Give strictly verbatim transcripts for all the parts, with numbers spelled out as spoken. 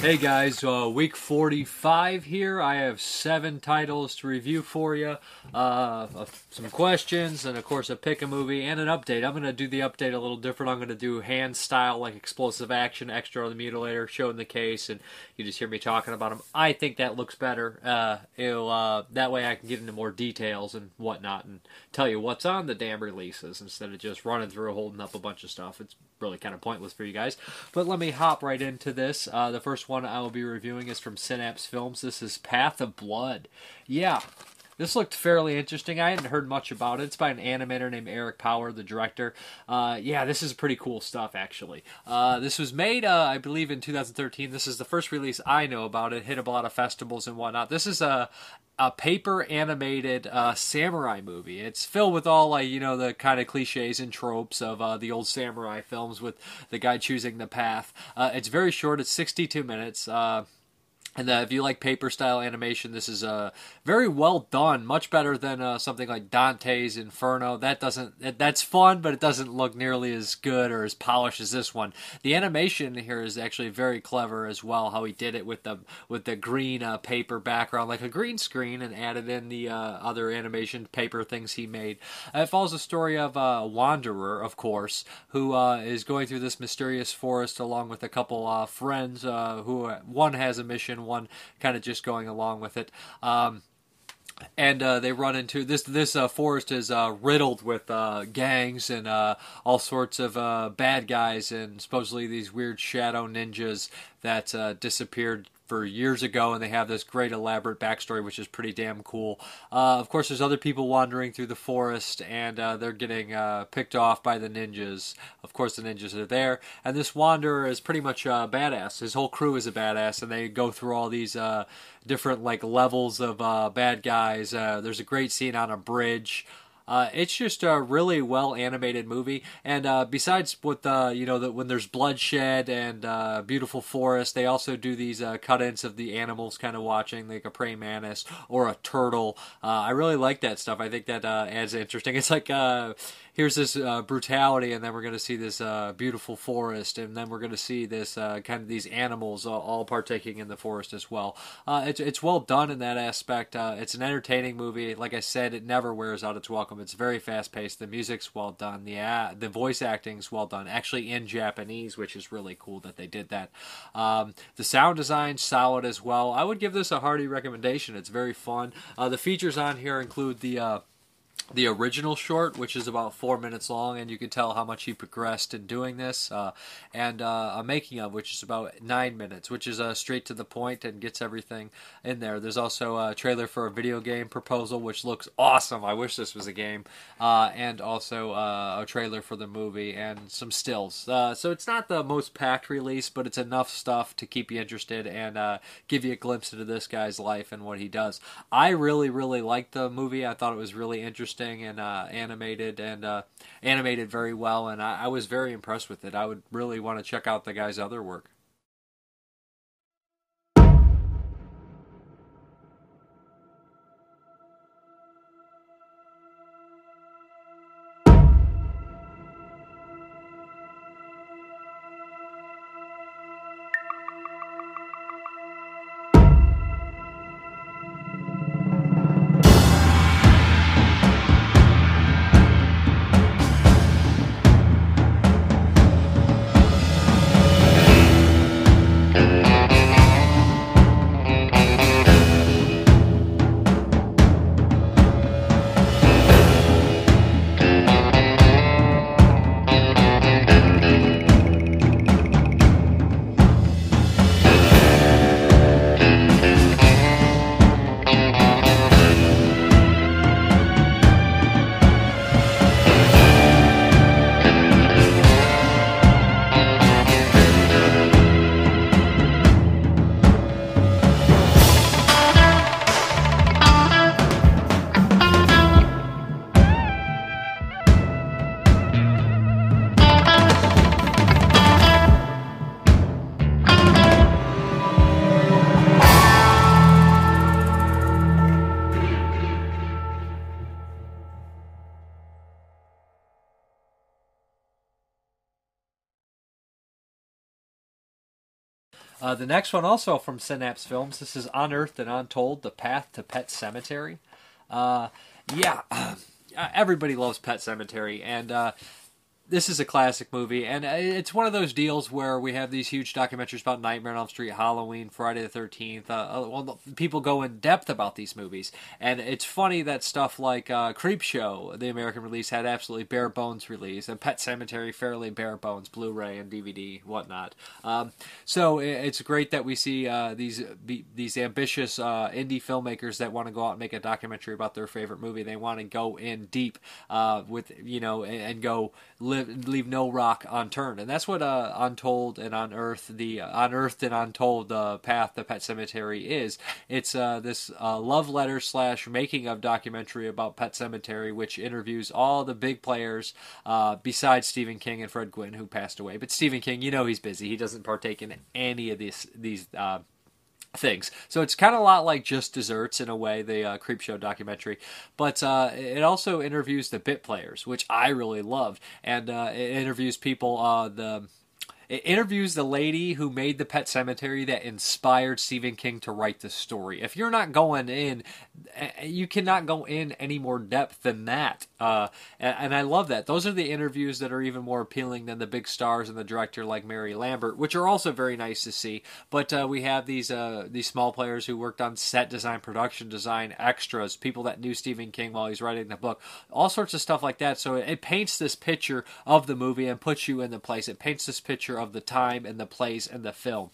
Hey guys, uh, week forty-five here. I have seven titles to review for you, uh, some questions, and of course a pick a movie and an update. I'm going to do the update a little different. I'm going to do hand style, like explosive action, extra on the mutilator, showing the case, and you just hear me talking about them. I think that looks better. Uh, it'll, uh, that way I can get into more details and whatnot and tell you what's on the damn releases instead of just running through holding up a bunch of stuff. It's really kind of pointless for you guys. But let me hop right into this. Uh, the first one I will be reviewing is from Synapse Films. This is Path of Blood. Yeah, this looked fairly interesting. I hadn't heard much about it. It's by an animator named Eric Power, the director. Uh, yeah, this is pretty cool stuff, actually. Uh, this was made, uh, I believe, in two thousand thirteen. This is the first release I know about. It hit a lot of festivals and whatnot. This is a a paper animated uh, samurai movie. It's filled with all, like, you know, the kind of cliches and tropes of uh, the old samurai films with the guy choosing the path. Uh, it's very short. It's sixty-two minutes. Uh, And uh, if you like paper-style animation, this is uh, very well done. Much better than uh, something like Dante's Inferno. That doesn't that, that's fun, but it doesn't look nearly as good or as polished as this one. The animation here is actually very clever as well. How he did it with the with the green uh, paper background, like a green screen, and added in the uh, other animation paper things he made. Uh, it follows the story of a wanderer, of course, who uh, is going through this mysterious forest along with a couple uh, friends. Uh, who uh, one has a mission. One kind of just going along with it. Um, and uh, they run into this. This uh, forest is uh, riddled with uh, gangs and uh, all sorts of uh, bad guys and supposedly these weird shadow ninjas that uh, disappeared for years ago, and they have this great elaborate backstory, which is pretty damn cool. Uh, of course, there's other people wandering through the forest, and uh, they're getting uh, picked off by the ninjas. Of course, the ninjas are there, and this wanderer is pretty much a uh, badass. His whole crew is a badass, and they go through all these uh, different like levels of uh, bad guys. Uh, there's a great scene on a bridge. Uh, it's just a really well animated movie, and uh, besides with uh, you know the, when there's bloodshed and uh, beautiful forest, they also do these uh, cut-ins of the animals kind of watching, like a praying mantis or a turtle. Uh, I really like that stuff. I think that uh, adds interesting. It's like uh, here's this uh, brutality, and then we're going to see this uh, beautiful forest, and then we're going to see this uh, kind of these animals all, all partaking in the forest as well. Uh, it's it's well done in that aspect. Uh, it's an entertaining movie. Like I said, it never wears out its welcome. It's very fast-paced. The music's well done. The uh, the voice acting's well done. Actually, in Japanese, which is really cool that they did that. Um, the sound design's solid as well. I would give this a hearty recommendation. It's very fun. Uh, the features on here include the Uh, The original short, which is about four minutes long, and you can tell how much he progressed in doing this, uh, and uh, a making of, which is about nine minutes, which is uh, straight to the point and gets everything in there. There's also a trailer for a video game proposal, which looks awesome. I wish this was a game, uh, and also uh, a trailer for the movie and some stills. Uh, so it's not the most packed release, but it's enough stuff to keep you interested and uh, give you a glimpse into this guy's life and what he does. I really, really liked the movie. I thought it was really interesting. And uh, animated and uh, animated very well, and I, I was very impressed with it. I would really want to check out the guy's other work. Uh, the next one also from Synapse Films. This is Unearthed and Untold, The Path to Pet Cemetery. Uh, yeah, everybody loves Pet Cemetery, and uh, this is a classic movie, and it's one of those deals where we have these huge documentaries about Nightmare on Elm Street, Halloween, Friday the thirteenth. Uh, well, people go in depth about these movies, and it's funny that stuff like uh, Creepshow, the American release, had absolutely bare bones release, and Pet Sematary, fairly bare bones, Blu-ray and D V D, whatnot. Um, so it's great that we see uh, these these ambitious uh, indie filmmakers that want to go out and make a documentary about their favorite movie. They want to go in deep uh, with you know and go live. Leave no rock unturned, and that's what uh, Untold and Unearthed, the uh, Unearthed and Untold, the uh, Path to Pet Cemetery is. It's uh, this uh, love letter slash making of documentary about Pet Cemetery, which interviews all the big players uh, besides Stephen King and Fred Gwynn, who passed away. But Stephen King, you know, he's busy; he doesn't partake in any of these these. Uh, things. So it's kind of a lot like Just Desserts in a way, the uh, Creepshow documentary, but uh, it also interviews the bit players, which I really loved, and uh, it interviews people, uh, the... It interviews the lady who made the Pet Cemetery that inspired Stephen King to write this story. If you're not going in, you cannot go in any more depth than that. Uh, and I love that. Those are the interviews that are even more appealing than the big stars and the director like Mary Lambert, which are also very nice to see. But uh, we have these uh, these small players who worked on set design, production design, extras, people that knew Stephen King while he's writing the book, all sorts of stuff like that. So it paints this picture of the movie and puts you in the place. It paints this picture of the time and the place and the film.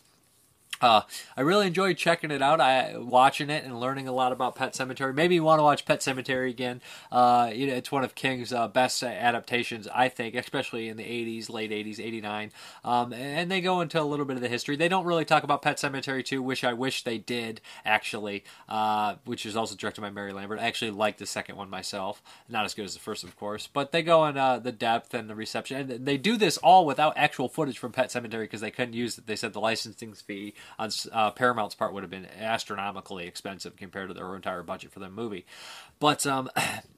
Uh, I really enjoyed checking it out, I watching it and learning a lot about Pet Sematary. Maybe you want to watch Pet Sematary again. Uh, you know, it's one of King's uh, best adaptations, I think, especially in the eighties, late eighties, eighty-nine. Um, and they go into a little bit of the history. They don't really talk about Pet Sematary two, which I wish they did, actually, uh, which is also directed by Mary Lambert. I actually liked the second one myself. Not as good as the first, of course. But they go in uh, the depth and the reception. And they do this all without actual footage from Pet Sematary because they couldn't use it. They said the licensing fee on uh, Paramount's part would have been astronomically expensive compared to their entire budget for the movie. But um,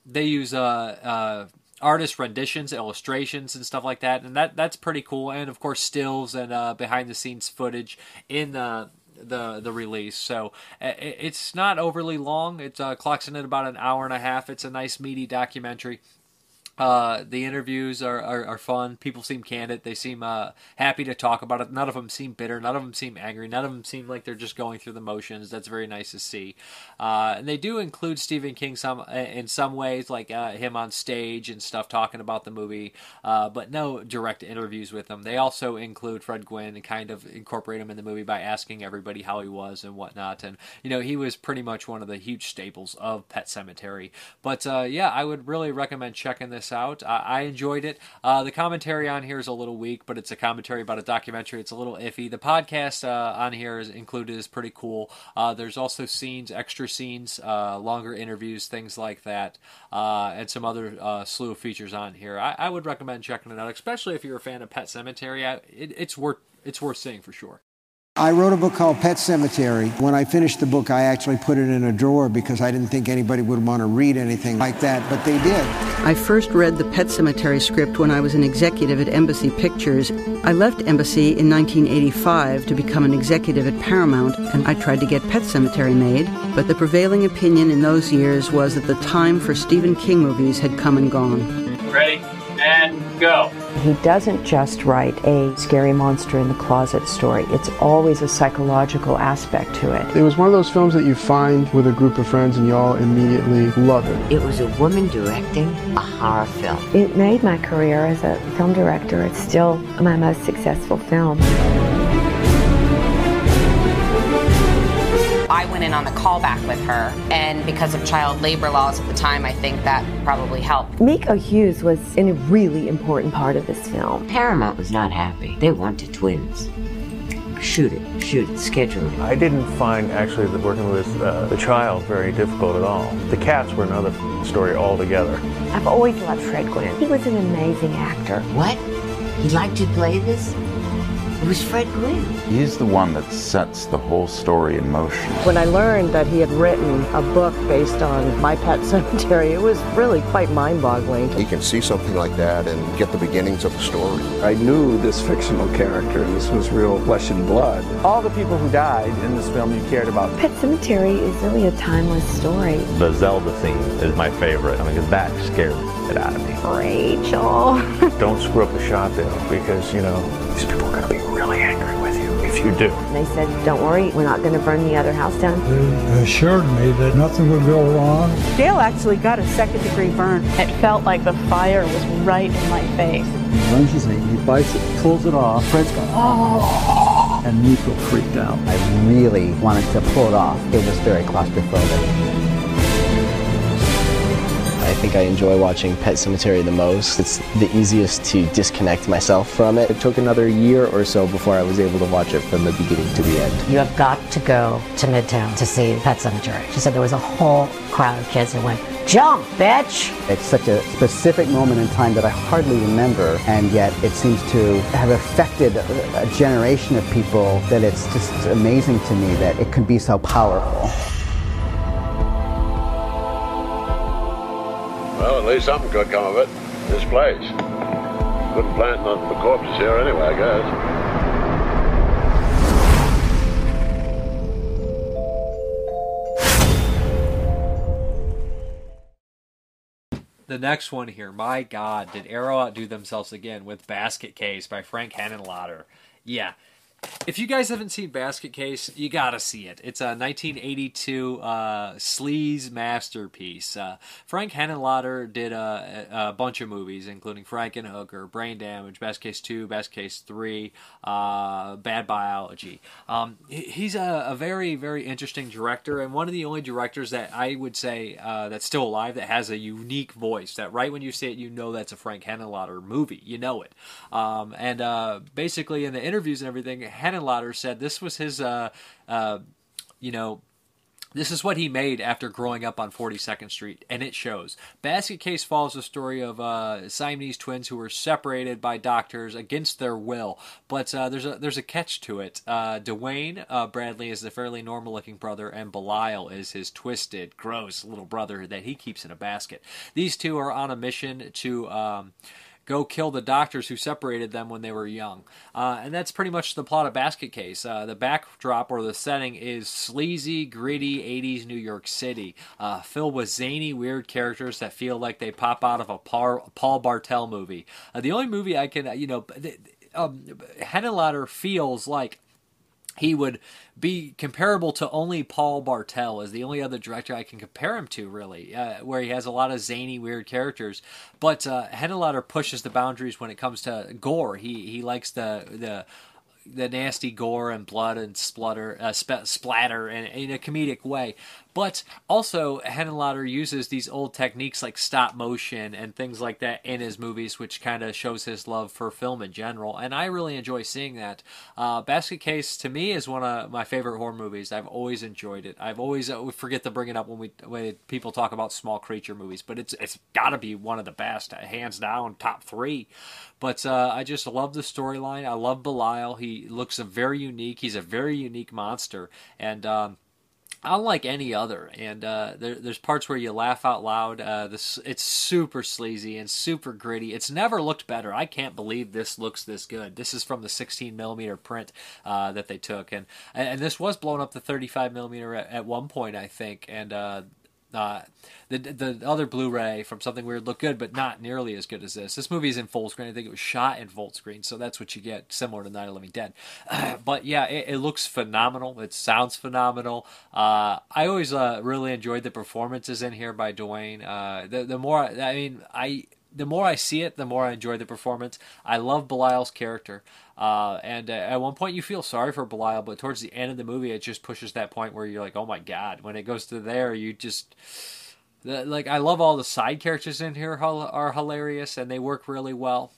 they use uh, uh, artist renditions, illustrations, and stuff like that, and that that's pretty cool. And, of course, stills and uh, behind-the-scenes footage in the the the release. So it, it's not overly long. It uh, clocks in at about an hour and a half. It's a nice, meaty documentary. Uh, the interviews are, are, are fun. People seem candid. They seem uh, happy to talk about it. None of them seem bitter. None of them seem angry. None of them seem like they're just going through the motions. That's very nice to see. Uh, and they do include Stephen King some in some ways, like uh, him on stage and stuff talking about the movie, uh, but no direct interviews with him. They also include Fred Gwynn and kind of incorporate him in the movie by asking everybody how he was and whatnot. And, you know, he was pretty much one of the huge staples of Pet Sematary. But, uh, yeah, I would really recommend checking this out. I enjoyed it. Uh, the commentary on here is a little weak, but it's a commentary about a documentary. It's a little iffy. The podcast uh, on here is included is pretty cool. Uh, there's also scenes, extra scenes, uh, longer interviews, things like that, uh, and some other uh, slew of features on here. I, I would recommend checking it out, especially if you're a fan of Pet Sematary. I, it, it's worth it's worth seeing for sure. I wrote a book called Pet Sematary. When I finished the book, I actually put it in a drawer because I didn't think anybody would want to read anything like that, but they did. I first read the Pet Sematary script when I was an executive at Embassy Pictures. I left Embassy in nineteen eighty-five to become an executive at Paramount, and I tried to get Pet Sematary made, but the prevailing opinion in those years was that the time for Stephen King movies had come and gone. Ready? And go. He doesn't just write a scary monster in the closet story. It's always a psychological aspect to it. It was one of those films that you find with a group of friends and you all immediately love it. It was a woman directing a horror film. It made my career as a film director. It's still my most successful film. I went in on the callback with her, and because of child labor laws at the time, I think that probably helped. Miko Hughes was in a really important part of this film. Paramount was not happy. They wanted twins. Shoot it, shoot it, schedule it. I didn't find actually the working with uh, the child very difficult at all. The cats were another story altogether. I've always loved Fred Gwynn. He was an amazing actor. What? He'd like to play this? Who's Fred Gwynn? He's the one that sets the whole story in motion. When I learned that he had written a book based on My Pet Cemetery, it was really quite mind-boggling. You can see something like that and get the beginnings of the story. I knew this fictional character. This was real flesh and blood. All the people who died in this film you cared about. Pet Cemetery is really a timeless story. The Zelda scene is my favorite. I mean, because that scared it out of me. Rachel. Don't screw up a shot, though, because, you know, these people are going to be really angry with you if you do. And they said, don't worry, we're not going to burn the other house down. They assured me that nothing would go wrong. Dale actually got a second-degree burn. It felt like the fire was right in my face. He lunges me, he bites it, pulls it off. Fred's going, oh, and Nico freaked out. I really wanted to pull it off. It was very claustrophobic. I think I enjoy watching Pet Cemetery the most. It's the easiest to disconnect myself from it. It took another year or so before I was able to watch it from the beginning to the end. You have got to go to Midtown to see Pet Cemetery. She said there was a whole crowd of kids that went, jump, bitch! It's such a specific moment in time that I hardly remember, and yet it seems to have affected a generation of people that it's just amazing to me that it could be so powerful. Well, at least something could come of it. This place. Couldn't plant none of the corpses here anyway, I guess. The next one here. My God, did Arrow outdo themselves again with Basket Case by Frank Henenlotter. Yeah. If you guys haven't seen Basket Case, you gotta see it. It's a nineteen eighty-two uh, sleaze masterpiece. Uh, Frank Henenlotter did a, a bunch of movies, including Frankenhooker, Brain Damage, Basket Case two, Basket Case three, uh, Bad Biology. Um, he's a, a very, very interesting director, and one of the only directors that I would say uh, that's still alive that has a unique voice, that right when you see it, you know that's a Frank Henenlotter movie. You know it. Um, and uh, basically, in the interviews and everything, Henenlotter said this was his, uh, uh, you know, this is what he made after growing up on forty-second Street, and it shows. Basket Case follows the story of uh, Siamese twins who were separated by doctors against their will, but uh, there's a there's a catch to it. Uh, Dwayne uh, Bradley is the fairly normal-looking brother, and Belial is his twisted, gross little brother that he keeps in a basket. These two are on a mission to Um, go kill the doctors who separated them when they were young. Uh, and that's pretty much the plot of Basket Case. Uh, the backdrop or the setting is sleazy, gritty eighties New York City, uh, filled with zany, weird characters that feel like they pop out of a Paul Bartel movie. Uh, the only movie I can, you know, um, Henenlotter feels like he would be comparable to only Paul Bartel is the only other director I can compare him to, really, uh, where he has a lot of zany, weird characters. But uh, Henenlotter pushes the boundaries when it comes to gore. He he likes the the. the nasty gore and blood and splutter, uh, sp- splatter in, in a comedic way. But also, Henenlotter uses these old techniques like stop motion and things like that in his movies, which kind of shows his love for film in general. And I really enjoy seeing that. Uh, Basket Case, to me, is one of my favorite horror movies. I've always enjoyed it. I've always uh, we forget to bring it up when we when people talk about small creature movies, but it's it's got to be one of the best, hands down, top three. But uh, I just love the storyline. I love Belial. He looks very unique. He's a very unique monster. And um, unlike any other. And uh, there, there's parts where you laugh out loud. Uh, this, it's super sleazy and super gritty. It's never looked better. I can't believe this looks this good. This is from the sixteen millimeter print uh, that they took. And, and this was blown up to thirty-five millimeter at, at one point, I think. And Uh, Uh, the the other Blu-ray from Something Weird looked good, but not nearly as good as this. This movie is in full screen. I think it was shot in full screen, so that's what you get, similar to Night of the Living Dead. Uh, but yeah, it, it looks phenomenal. It sounds phenomenal. Uh, I always uh, really enjoyed the performances in here by Dwayne. Uh, the the more I mean, I the more I see it, the more I enjoy the performance. I love Belial's character. Uh, and uh, at one point you feel sorry for Belial, but towards the end of the movie, it just pushes that point where you're like, oh my God, when it goes to there, you just the, like, I love all the side characters in here are hilarious and they work really well.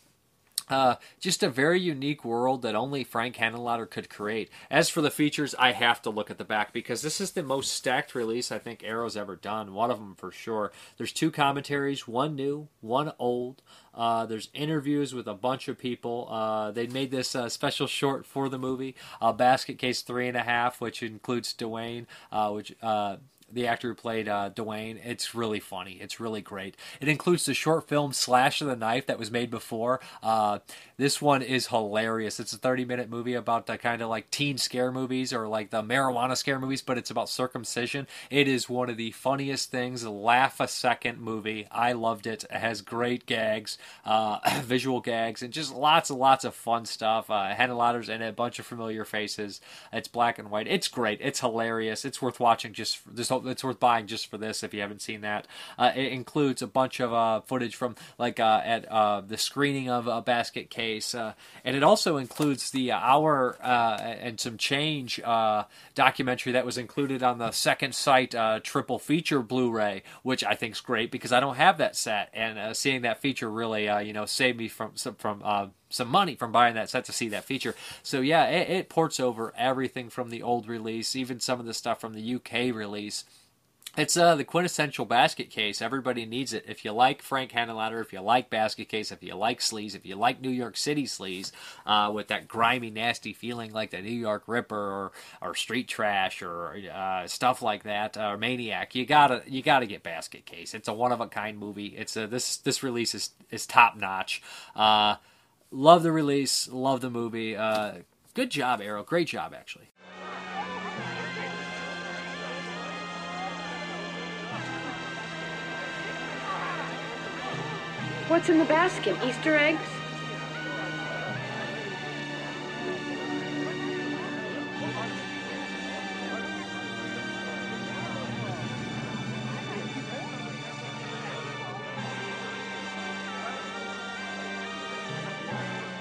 Uh, just a very unique world that only Frank Henenlotter could create. As for the features, I have to look at the back because this is the most stacked release I think Arrow's ever done. One of them for sure. There's two commentaries, one new, one old. Uh, there's interviews with a bunch of people. Uh, they made this uh, special short for the movie, uh, Basket Case three and a half, which includes Dwayne, uh, which... Uh, the actor who played uh, Dwayne. It's really funny. It's really great. It includes the short film Slash of the Knife that was made before. Uh, this one is hilarious. It's a thirty-minute movie about the kind of like teen scare movies or like the marijuana scare movies, but it's about circumcision. It is one of the funniest things. Laugh a second movie. I loved it. It has great gags, uh, visual gags, and just lots and lots of fun stuff. Uh, Henenlotter's in it, a bunch of familiar faces. It's black and white. It's great. It's hilarious. It's worth watching just for this whole It's worth buying just for this if you haven't seen that. Uh, it includes a bunch of uh, footage from like uh, at uh, the screening of a Basket Case, uh, and it also includes the hour uh, and some change uh, documentary that was included on the Second Sight uh, triple feature Blu-ray, which I think is great because I don't have that set, and uh, seeing that feature really uh, you know saved me from from. Uh, some money from buying that set to see that feature. So yeah, it, it ports over everything from the old release, even some of the stuff from the U K release. It's uh, the quintessential Basket Case. Everybody needs it. If you like Frank Henenlotter, if you like Basket Case, if you like sleaze, if you like New York City sleaze, uh, with that grimy, nasty feeling like the New York Ripper or, or Street Trash or uh, stuff like that, or uh, Maniac, you gotta you gotta get Basket Case. It's a one of a kind movie. It's a, this this release is is top notch. Uh, Love the release, love the movie. Uh, good job, Arrow. Great job, actually. What's in the basket? Easter eggs?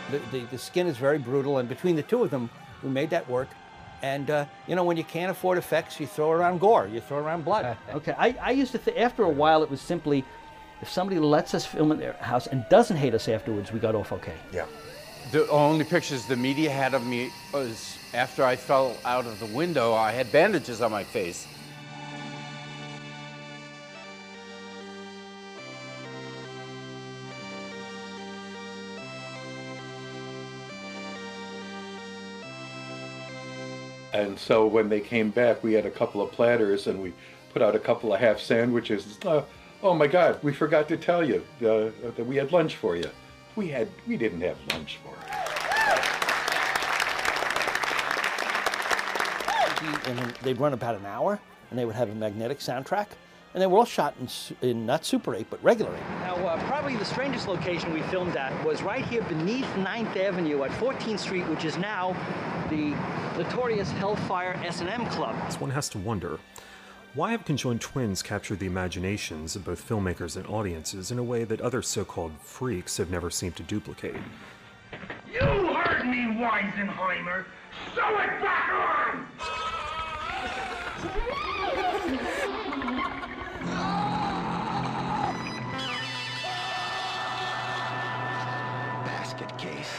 The, the, the skin is very brutal, and between the two of them, we made that work. And, uh, you know, when you can't afford effects, you throw around gore, you throw around blood. Uh, okay, I, I used to think, after a while, it was simply, if somebody lets us film in their house and doesn't hate us afterwards, we got off okay. Yeah. The only pictures the media had of me was after I fell out of the window, I had bandages on my face. And so when they came back, we had a couple of platters and we put out a couple of half sandwiches. Uh, oh my God, we forgot to tell you uh, that we had lunch for you. We had, we didn't have lunch for you. And they'd run about an hour and they would have a magnetic soundtrack. And they were all shot in, in not Super eight, but regular eight. Now, uh, probably the strangest location we filmed at was right here beneath ninth avenue at fourteenth street, which is now the notorious Hellfire S and M Club. So one has to wonder, why have conjoined twins captured the imaginations of both filmmakers and audiences in a way that other so-called freaks have never seemed to duplicate? You heard me, Weisenheimer! Sew it back on! Basket Case.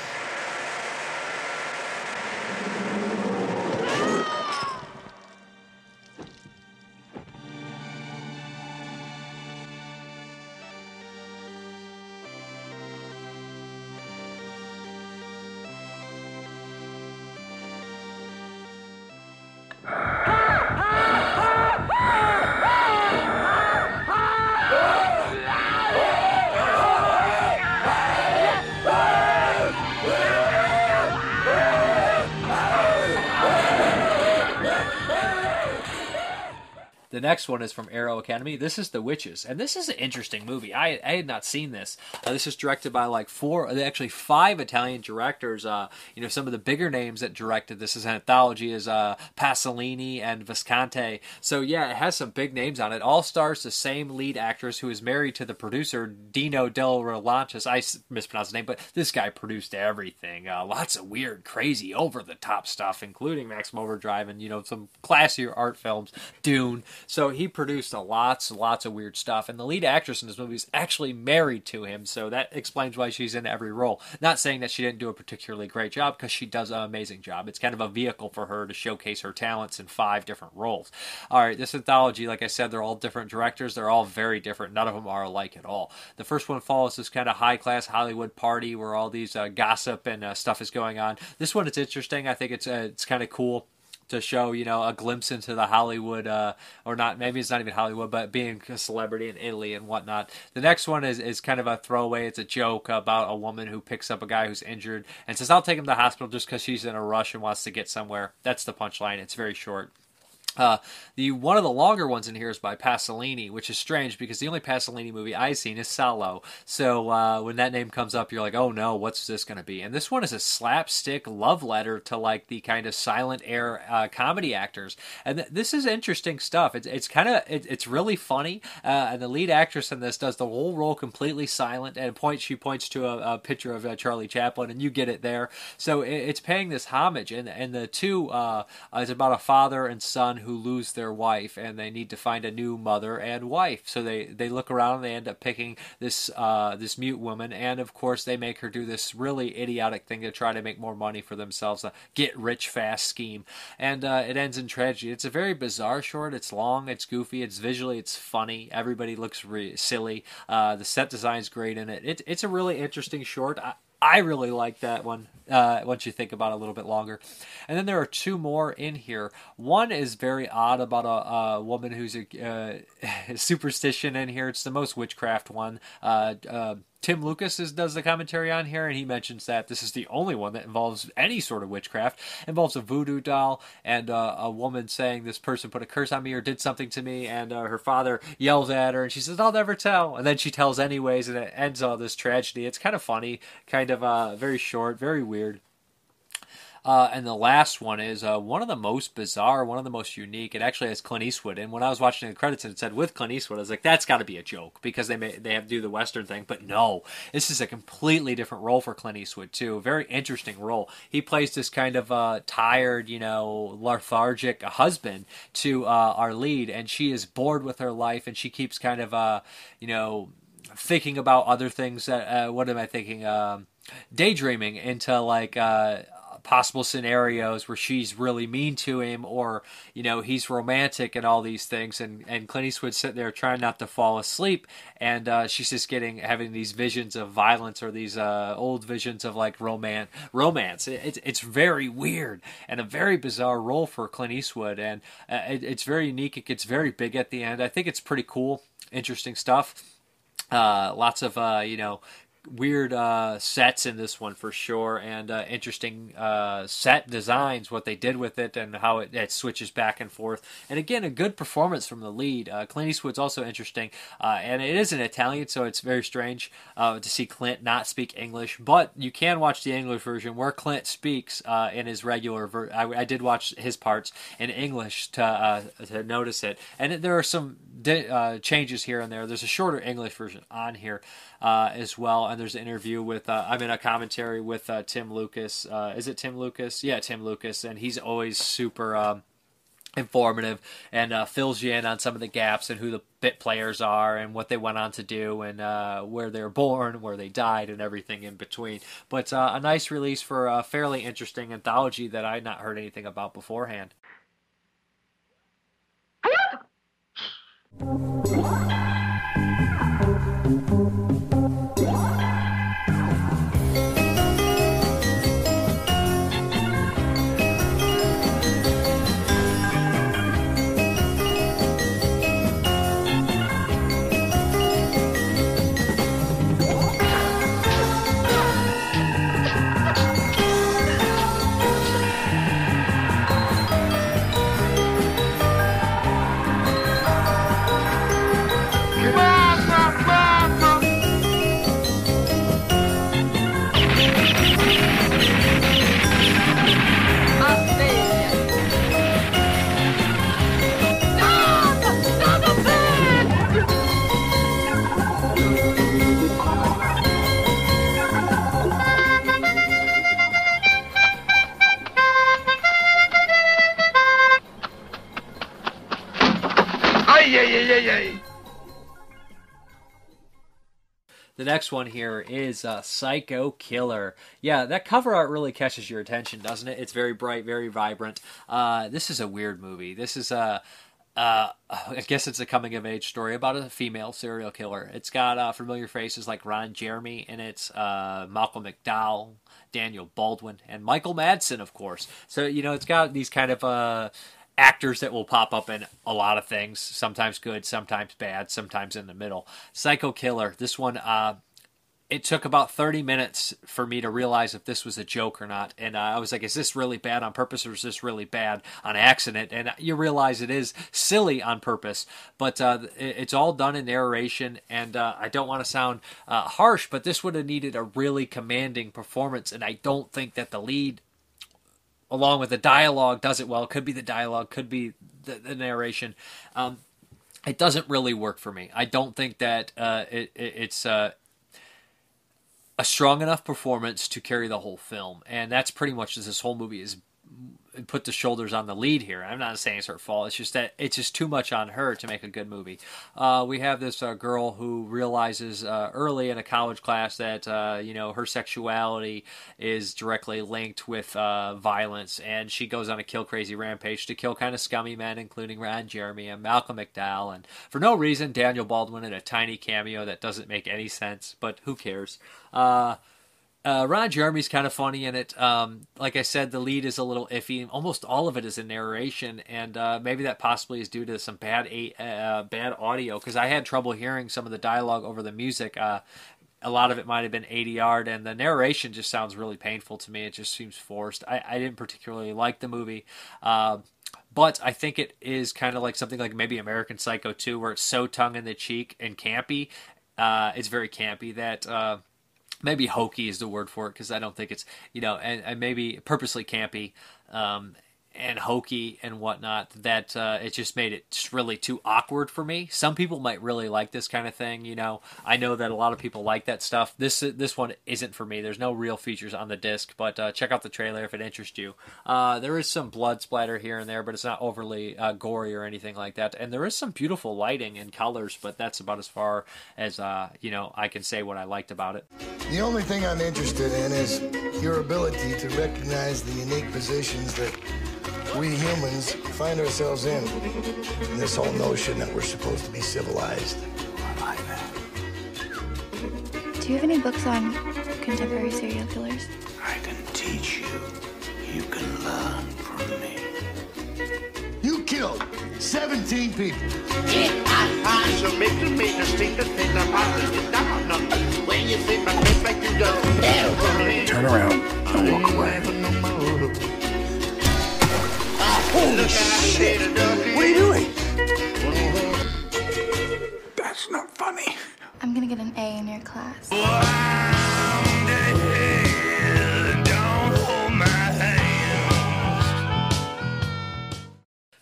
The next one is from Arrow Academy. This is The Witches, and this is an interesting movie. I, I had not seen this. Uh, this is directed by like four, actually five Italian directors. Uh, you know, some of the bigger names that directed this as an anthology is uh, Pasolini and Visconti. So yeah, it has some big names on it. All stars the same lead actress who is married to the producer Dino Del Rolantis. I mispronounced his name, but this guy produced everything. Uh, lots of weird, crazy, over the top stuff, including Maximum Overdrive and you know some classier art films, Dune. So he produced a lots, lots of weird stuff. And the lead actress in this movie is actually married to him, so that explains why she's in every role. Not saying that she didn't do a particularly great job, because she does an amazing job. It's kind of a vehicle for her to showcase her talents in five different roles. All right, this anthology, like I said, they're all different directors. They're all very different. None of them are alike at all. The first one follows this kind of high-class Hollywood party where all these uh, gossip and uh, stuff is going on. This one, it's interesting. I think it's uh, it's kind of cool to show, you know, a glimpse into the Hollywood, uh, or not, maybe it's not even Hollywood, but being a celebrity in Italy and whatnot. The next one is, is kind of a throwaway. It's a joke about a woman who picks up a guy who's injured and says, I'll take him to the hospital just because she's in a rush and wants to get somewhere. That's the punchline. It's very short. Uh, the one of the longer ones in here is by Pasolini, which is strange because the only Pasolini movie I've seen is Salo. So uh, when that name comes up, you're like, oh no, what's this going to be? And this one is a slapstick love letter to like the kind of silent air uh, comedy actors. And th- this is interesting stuff. It's it's kind of it, it's really funny. Uh, and the lead actress in this does the whole role completely silent. And point she points to a, a picture of uh, Charlie Chaplin, and you get it there. So it, it's paying this homage. And and the two uh, is about a father and son who. who lose their wife and they need to find a new mother and wife. So they, they look around and they end up picking this uh, this mute woman, and of course they make her do this really idiotic thing to try to make more money for themselves, a get-rich-fast scheme. And uh, it ends in tragedy. It's a very bizarre short. It's long, it's goofy, it's visually, it's funny. Everybody looks re- silly. Uh, the set design's great in it. it. It's a really interesting short. I, I really like that one uh, once you think about it a little bit longer. And then there are two more in here. One is very odd about a, a woman who's a uh, superstition in here. It's the most witchcraft one. Uh, uh, Tim Lucas is, does the commentary on here, and he mentions that this is the only one that involves any sort of witchcraft. It involves a voodoo doll and uh, a woman saying this person put a curse on me or did something to me, and uh, her father yells at her, and she says, I'll never tell. And then she tells anyways, and it ends all this tragedy. It's kind of funny, kind of uh, very short, very weird. Uh, and the last one is uh, one of the most bizarre, one of the most unique. It actually has Clint Eastwood. And when I was watching the credits and it said with Clint Eastwood, I was like, that's got to be a joke because they may, they have to do the Western thing. But no, this is a completely different role for Clint Eastwood, too. Very interesting role. He plays this kind of uh, tired, you know, lethargic husband to uh, our lead. And she is bored with her life, and she keeps kind of, uh, you know, thinking about other things. That, uh, what am I thinking? Um, daydreaming into like... Uh, possible scenarios where she's really mean to him, or you know he's romantic and all these things, and and Clint Eastwood sitting there trying not to fall asleep, and uh she's just getting having these visions of violence, or these uh old visions of like romance romance it, it's it's very weird and a very bizarre role for Clint Eastwood, and uh, it, it's very unique. It gets very big at the end. I think it's pretty cool, interesting stuff. Uh lots of uh you know weird uh sets in this one for sure, and uh interesting uh set designs, what they did with it and how it, it switches back and forth. And again, a good performance from the lead. uh Clint Eastwood's also interesting, uh and it is an Italian, so it's very strange uh to see Clint not speak English, but you can watch the English version where Clint speaks uh in his regular ver- I, I did watch his parts in English to uh to notice it, and there are some di- uh changes here and there. There's a shorter English version on here uh as well, and there's an interview with, uh, I mean, a commentary with uh, Tim Lucas. Uh, is it Tim Lucas? Yeah, Tim Lucas. And he's always super um, informative and uh, fills you in on some of the gaps and who the bit players are and what they went on to do, and uh, where they're born, where they died, and everything in between. But uh, a nice release for a fairly interesting anthology that I had not heard anything about beforehand. The next one here is uh, Psycho Killer. Yeah, that cover art really catches your attention, doesn't it? It's very bright, very vibrant. Uh, this is a weird movie. This is a... Uh, I guess it's a coming-of-age story about a female serial killer. It's got uh, familiar faces like Ron Jeremy in it, uh, Malcolm McDowell, Daniel Baldwin, and Michael Madsen, of course. So, you know, it's got these kind of uh, actors that will pop up in a lot of things, sometimes good, sometimes bad, sometimes in the middle. Psycho Killer, this one... Uh, It took about thirty minutes for me to realize if this was a joke or not. And uh, I was like, is this really bad on purpose or is this really bad on accident? And you realize it is silly on purpose. But uh, it's all done in narration. And uh, I don't want to sound uh, harsh, but this would have needed a really commanding performance. And I don't think that the lead, along with the dialogue, does it well. It could be the dialogue, could be the, the narration. Um, it doesn't really work for me. I don't think that uh, it, it, it's... Uh, a strong enough performance to carry the whole film. And that's pretty much as this whole movie is put the shoulders on the lead here. I'm not saying it's her fault. It's just that it's just too much on her to make a good movie. Uh, we have this uh, girl who realizes uh, early in a college class that, uh, you know, her sexuality is directly linked with uh, violence. And she goes on a kill crazy rampage to kill kind of scummy men, including Ron Jeremy and Malcolm McDowell. And for no reason, Daniel Baldwin in a tiny cameo that doesn't make any sense, but who cares? Uh, uh, Ron Jeremy's kind of funny in it. Um, like I said, the lead is a little iffy. Almost all of it is in narration, and uh, maybe that possibly is due to some bad uh, bad audio, because I had trouble hearing some of the dialogue over the music. Uh, a lot of it might have been A D R'd, and the narration just sounds really painful to me. It just seems forced. I, I didn't particularly like the movie. Um, But I think it is kind of like something like maybe American Psycho two, where it's so tongue-in-the-cheek and campy. Uh, it's very campy that... Uh, Maybe hokey is the word for it, because I don't think it's, you know, and, and maybe purposely campy um, and hokey and whatnot, that uh, it just made it just really too awkward for me. Some people might really like this kind of thing, you know. I know that a lot of people like that stuff. This this one isn't for me. There's no real features on the disc, but uh, check out the trailer if it interests you. Uh, there is some blood splatter here and there, but it's not overly uh, gory or anything like that. And there is some beautiful lighting and colors, but that's about as far as, uh, you know, I can say what I liked about it. The only thing I'm interested in is your ability to recognize the unique positions that we humans find ourselves in. And this whole notion that we're supposed to be civilized. Do you have any books on contemporary serial killers? I can teach you. You can learn from me. You killed seventeen people. So make the maintenance, take the thing, I'm out of the down. When you see my face like you don't. Turn around and walk away. Holy shit! What are you doing? That's not funny. I'm gonna get an A in your class.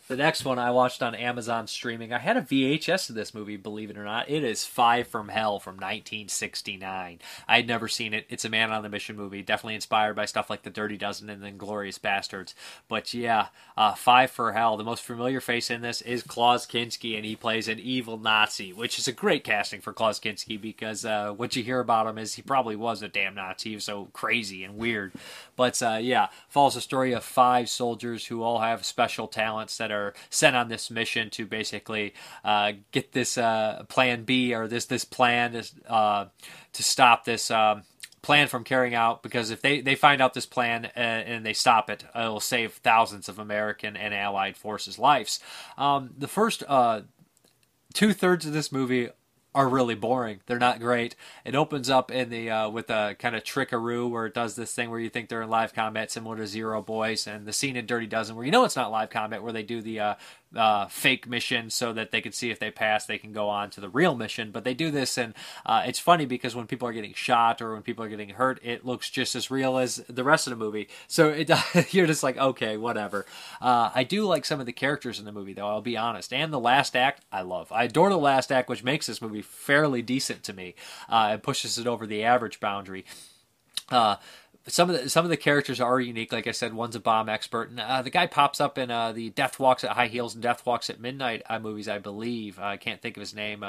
The next one I watched on Amazon streaming. I had a V H S of this movie, believe it or not. It is Five from Hell from nineteen sixty-nine. I had never seen it. It's a man on a mission movie, definitely inspired by stuff like The Dirty Dozen and the Inglourious Bastards. But yeah, uh, Five for Hell. The most familiar face in this is Klaus Kinski, and he plays an evil Nazi, which is a great casting for Klaus Kinski, because uh, what you hear about him is he probably was a damn Nazi. He was so crazy and weird. But uh, yeah, follows the story of five soldiers who all have special talents that are Are sent on this mission to basically uh, get this uh, plan B, or this this plan is, uh, to stop this um, plan from carrying out, because if they, they find out this plan and, and they stop it, it will save thousands of American and Allied forces' lives. Um, the first uh, two-thirds of this movie are really boring. They're not great. It opens up in the uh, with a kind of trickaroo where it does this thing where you think they're in live combat, similar to Zero Boys, and the scene in Dirty Dozen where you know it's not live combat, where they do the uh, uh, fake mission so that they can see if they pass, they can go on to the real mission. But they do this, and uh, it's funny because when people are getting shot or when people are getting hurt, it looks just as real as the rest of the movie. So it, you're just like, okay, whatever. Uh, I do like some of the characters in the movie, though, I'll be honest. And the last act, I love. I adore the last act, which makes this movie fairly decent to me. Uh, it pushes it over the average boundary. Uh, Some of the some of the characters are unique. Like I said, one's a bomb expert, and uh, the guy pops up in uh, the Death Walks at High Heels and Death Walks at Midnight uh, movies, I believe. Uh, I can't think of his name uh,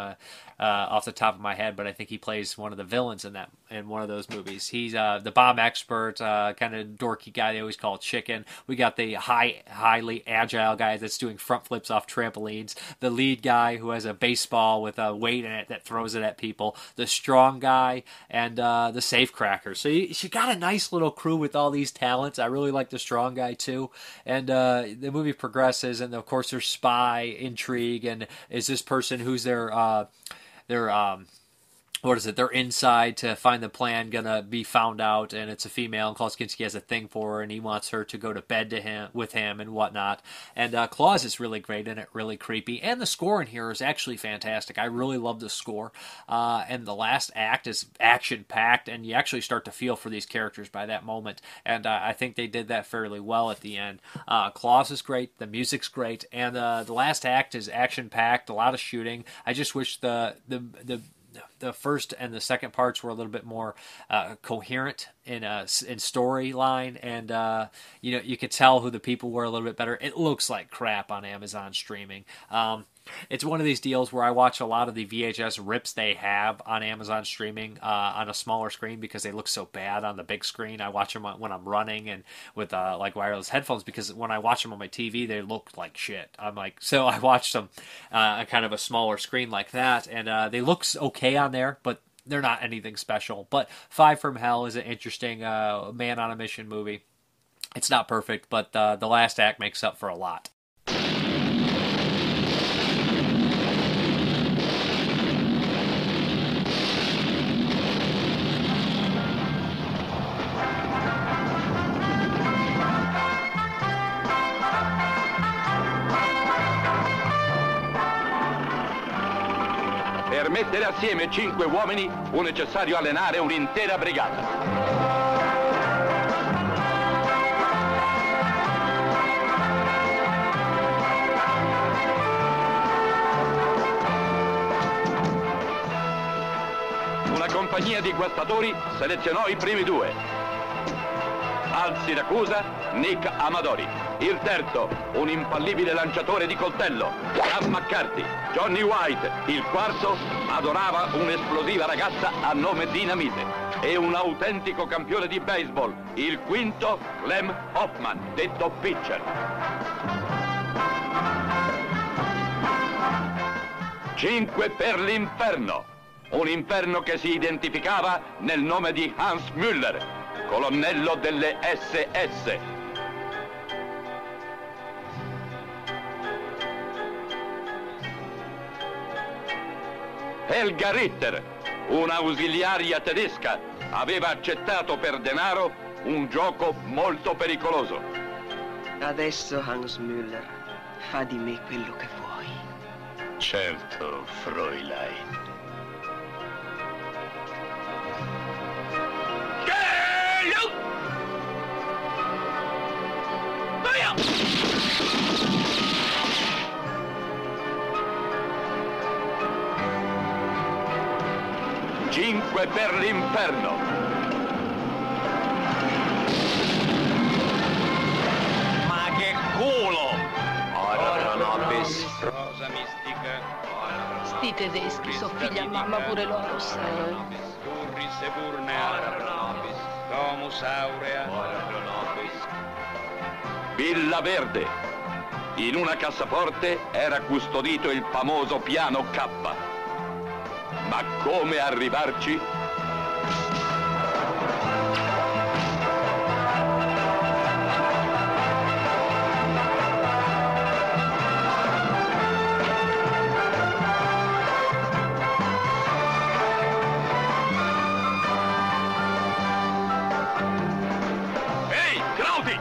uh, off the top of my head, but I think he plays one of the villains in that in one of those movies. He's uh, the bomb expert, uh, kind of dorky guy they always call Chicken. We got the high, highly agile guy that's doing front flips off trampolines. The lead guy who has a baseball with a weight in it that throws it at people. The strong guy and uh, the safe cracker. So you, you got a nice little crew with all these talents. I really like the strong guy too, and uh the movie progresses, and of course there's spy intrigue, and is this person who's their uh their um what is it? They're inside to find the plan gonna be found out, and it's a female, and Klaus Kinski has a thing for her, and he wants her to go to bed to him with him and whatnot. And uh, Klaus is really great in it, really creepy, and the score in here is actually fantastic. I really love the score, uh, and the last act is action packed, and you actually start to feel for these characters by that moment. And uh, I think they did that fairly well at the end. Uh, Klaus is great, the music's great, and uh, the last act is action packed, a lot of shooting. I just wish the the the The first and the second parts were a little bit more uh, coherent in a, in storyline, and uh, you know, you could tell who the people were a little bit better. It looks like crap on Amazon streaming. Um, it's one of these deals where I watch a lot of the V H S rips they have on Amazon streaming uh, on a smaller screen because they look so bad on the big screen. I watch them when I'm running and with uh, like wireless headphones, because when I watch them on my T V, they look like shit. I'm like, so I watched them uh, kind of a smaller screen like that, and uh, they look okay on there, but they're not anything special. But Five from Hell is an interesting uh, man on a mission movie. It's not perfect, but uh, the last act makes up for a lot. Per mettere assieme cinque uomini fu necessario allenare un'intera brigata. Una compagnia di guastatori selezionò i primi due. Al Siracusa, Nick Amadori. Il terzo, un impallibile lanciatore di coltello, Sam McCarthy. Johnny White, il quarto, adorava un'esplosiva ragazza a nome Dinamite. E un autentico campione di baseball, il quinto, Clem Hoffman, detto Pitcher. Cinque per l'inferno. Un inferno che si identificava nel nome di Hans Müller, colonnello delle S S. Helga Ritter, un'ausiliaria tedesca, aveva accettato per denaro un gioco molto pericoloso. Adesso Hans Müller fa di me quello che vuoi. Certo, Fräulein. Cinque per l'inferno. Ma che culo! Ora non bis. Rosa mistica. Sti tedeschi soffiglia a mamma pure loro sei. Turri sepurne ora nobis. Domus aurea. Ora nobis. Villa Verde. In una cassaforte era custodito il famoso piano K. Ma come arrivarci? Ehi, Claudi!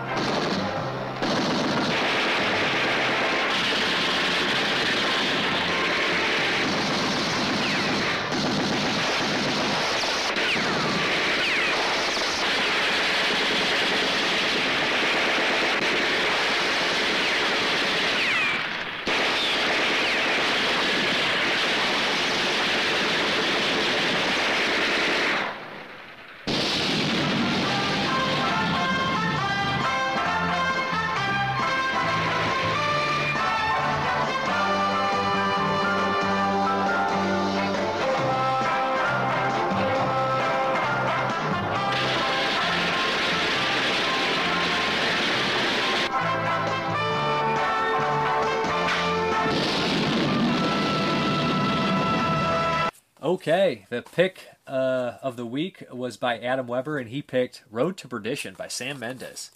Okay, the pick uh, of the week was by Adam Weber, and he picked Road to Perdition by Sam Mendes.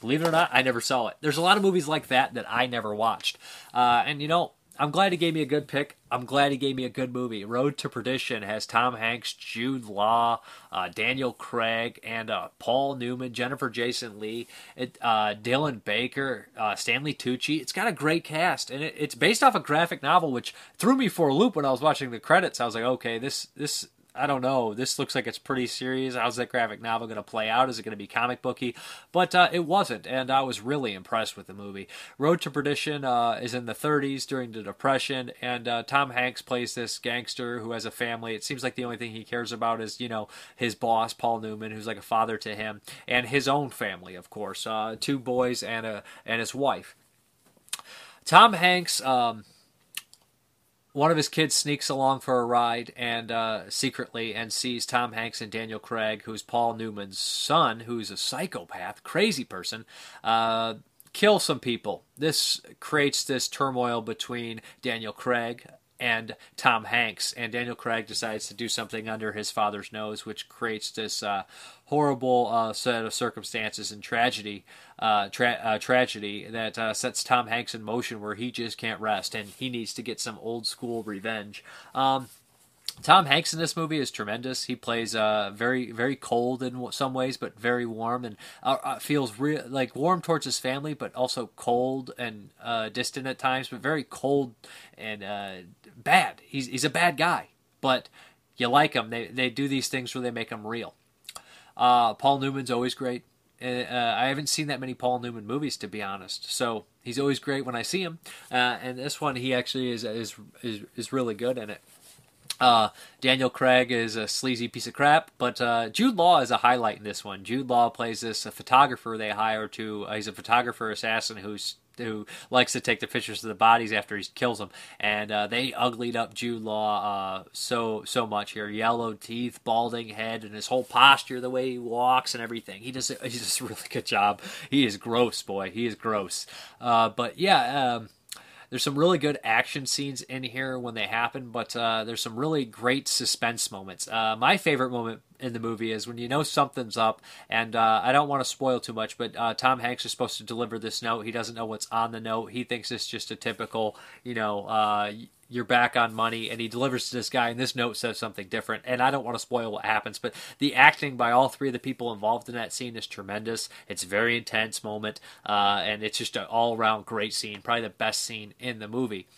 Believe it or not, I never saw it. There's a lot of movies like that that I never watched. Uh, and, you know, I'm glad he gave me a good pick. I'm glad he gave me a good movie. Road to Perdition has Tom Hanks, Jude Law, uh, Daniel Craig, and uh, Paul Newman, Jennifer Jason Leigh, it, uh, Dylan Baker, uh, Stanley Tucci. It's got a great cast, and it, it's based off a graphic novel, which threw me for a loop when I was watching the credits. I was like, okay, this this... I don't know. This looks like it's pretty serious. How's that graphic novel going to play out? Is it going to be comic booky? But uh, it wasn't, and I was really impressed with the movie. Road to Perdition uh, is in the thirties during the Depression, and uh, Tom Hanks plays this gangster who has a family. It seems like the only thing he cares about is, you know, his boss, Paul Newman, who's like a father to him, and his own family, of course, uh, two boys and a and his wife. Tom Hanks. Um, One of his kids sneaks along for a ride and uh, secretly and sees Tom Hanks and Daniel Craig, who's Paul Newman's son, who's a psychopath, crazy person, uh, kill some people. This creates this turmoil between Daniel Craig and Tom Hanks, and Daniel Craig decides to do something under his father's nose, which creates this uh, horrible uh, set of circumstances and tragedy uh, tra- uh, tragedy that uh, sets Tom Hanks in motion where he just can't rest, and he needs to get some old-school revenge. Um, Tom Hanks in this movie is tremendous. He plays uh, very, very cold in some ways, but very warm, and uh, feels re- like warm towards his family, but also cold and uh, distant at times, but very cold and uh, bad. He's he's a bad guy, but you like him. They they do these things where they make him real. Uh, Paul Newman's always great. Uh, I haven't seen that many Paul Newman movies, to be honest, so he's always great when I see him. Uh, and this one, he actually is is is, is really good in it. Uh, Daniel Craig is a sleazy piece of crap, but uh, Jude Law is a highlight in this one. Jude Law plays this a photographer they hire to. Uh, he's a photographer assassin who's who likes to take the pictures of the bodies after he kills them, and uh, they uglied up Jude Law uh, so so much here. Yellow teeth, balding head, and his whole posture, the way he walks, and everything. He does he does a really good job. He is gross, boy. He is gross. Uh, but yeah. Um, There's some really good action scenes in here when they happen, but uh, there's some really great suspense moments. Uh, my favorite moment in the movie is when you know something's up, and uh, I don't want to spoil too much, but uh, Tom Hanks is supposed to deliver this note. He doesn't know what's on the note. He thinks it's just a typical, you know, uh, you're back on money, and he delivers to this guy, and this note says something different, and I don't want to spoil what happens, but the acting by all three of the people involved in that scene is tremendous. It's a very intense moment, uh, and it's just an all-around great scene, probably the best scene in the movie.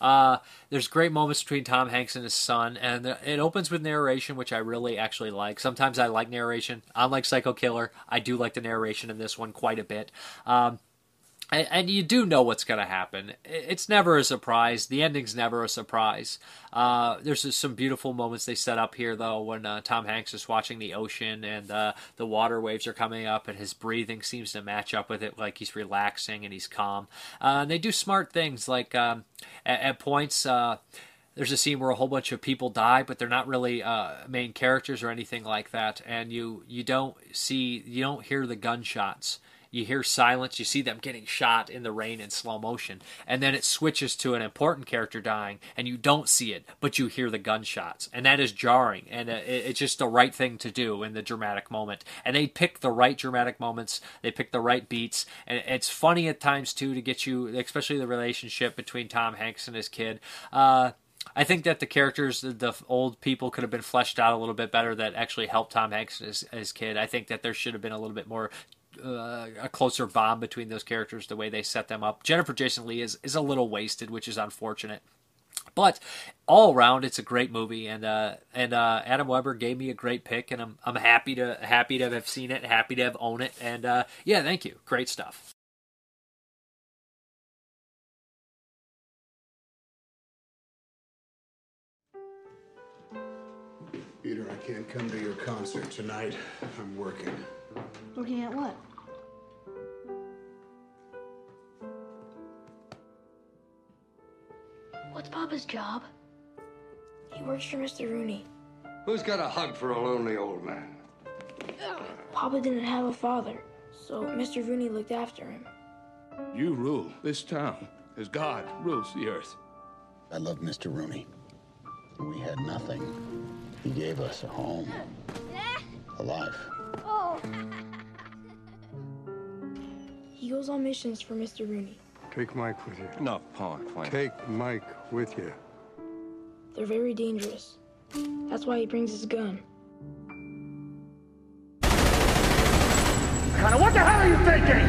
Uh, there's great moments between Tom Hanks and his son, and it opens with narration, which I really actually like. Sometimes I like narration. Unlike Psycho Killer, I do like the narration in this one quite a bit. Um, And, and you do know what's going to happen. It's never a surprise. The ending's never a surprise. Uh, there's just some beautiful moments they set up here, though, when uh, Tom Hanks is watching the ocean and uh, the water waves are coming up, and his breathing seems to match up with it, like he's relaxing and he's calm. Uh, and they do smart things, like um, at, at points... Uh, There's a scene where a whole bunch of people die, but they're not really uh, main characters or anything like that. And you, you don't see, you don't hear the gunshots. You hear silence. You see them getting shot in the rain in slow motion. And then it switches to an important character dying, and you don't see it, but you hear the gunshots. And that is jarring, and it, it's just the right thing to do in the dramatic moment. And they pick the right dramatic moments. They pick the right beats. And it's funny at times, too, to get you, especially the relationship between Tom Hanks and his kid. Uh... I think that the characters, the, the old people, could have been fleshed out a little bit better that actually helped Tom Hanks and his, his kid. I think that there should have been a little bit more, uh, a closer bond between those characters, the way they set them up. Jennifer Jason Leigh is, is a little wasted, which is unfortunate. But all around, it's a great movie, and uh, and uh, Adam Weber gave me a great pick, and I'm I'm happy to happy to have seen it, happy to have owned it, and uh, yeah, thank you. Great stuff. Peter, I can't come to your concert tonight. I'm working. Working at what? What's Papa's job? He works for Mister Rooney. Who's got a hug for a lonely old man? Papa didn't have a father, so Mister Rooney looked after him. You rule this town as God rules the earth. I love Mister Rooney. We had nothing. He gave us a home, a life. Oh. He goes on missions for Mister Rooney. Take Mike with you. No, Paul. Take Mike with you. They're very dangerous. That's why he brings his gun. Connor, what the hell are you thinking?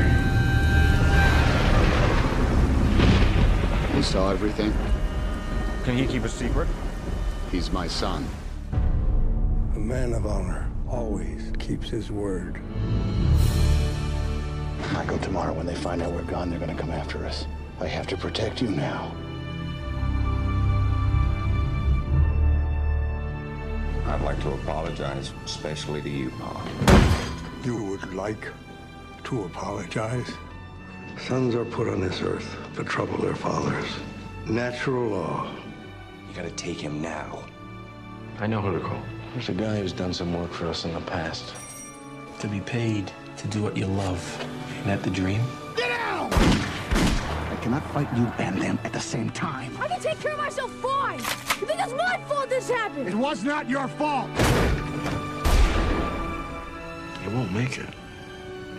We saw everything. Can he keep a secret? He's my son. A man of honor always keeps his word. Michael, tomorrow when they find out we're gone, they're going to come after us. I have to protect you now. I'd like to apologize, especially to you, Paul. You would like to apologize? Sons are put on this earth to trouble their fathers. Natural law. You gotta take him now. I know who to call. There's a guy who's done some work for us in the past. To be paid to do what you love. Isn't that the dream? Get out! I cannot fight you and them at the same time. I can take care of myself fine. You think it's my fault this happened? It was not your fault. You won't make it.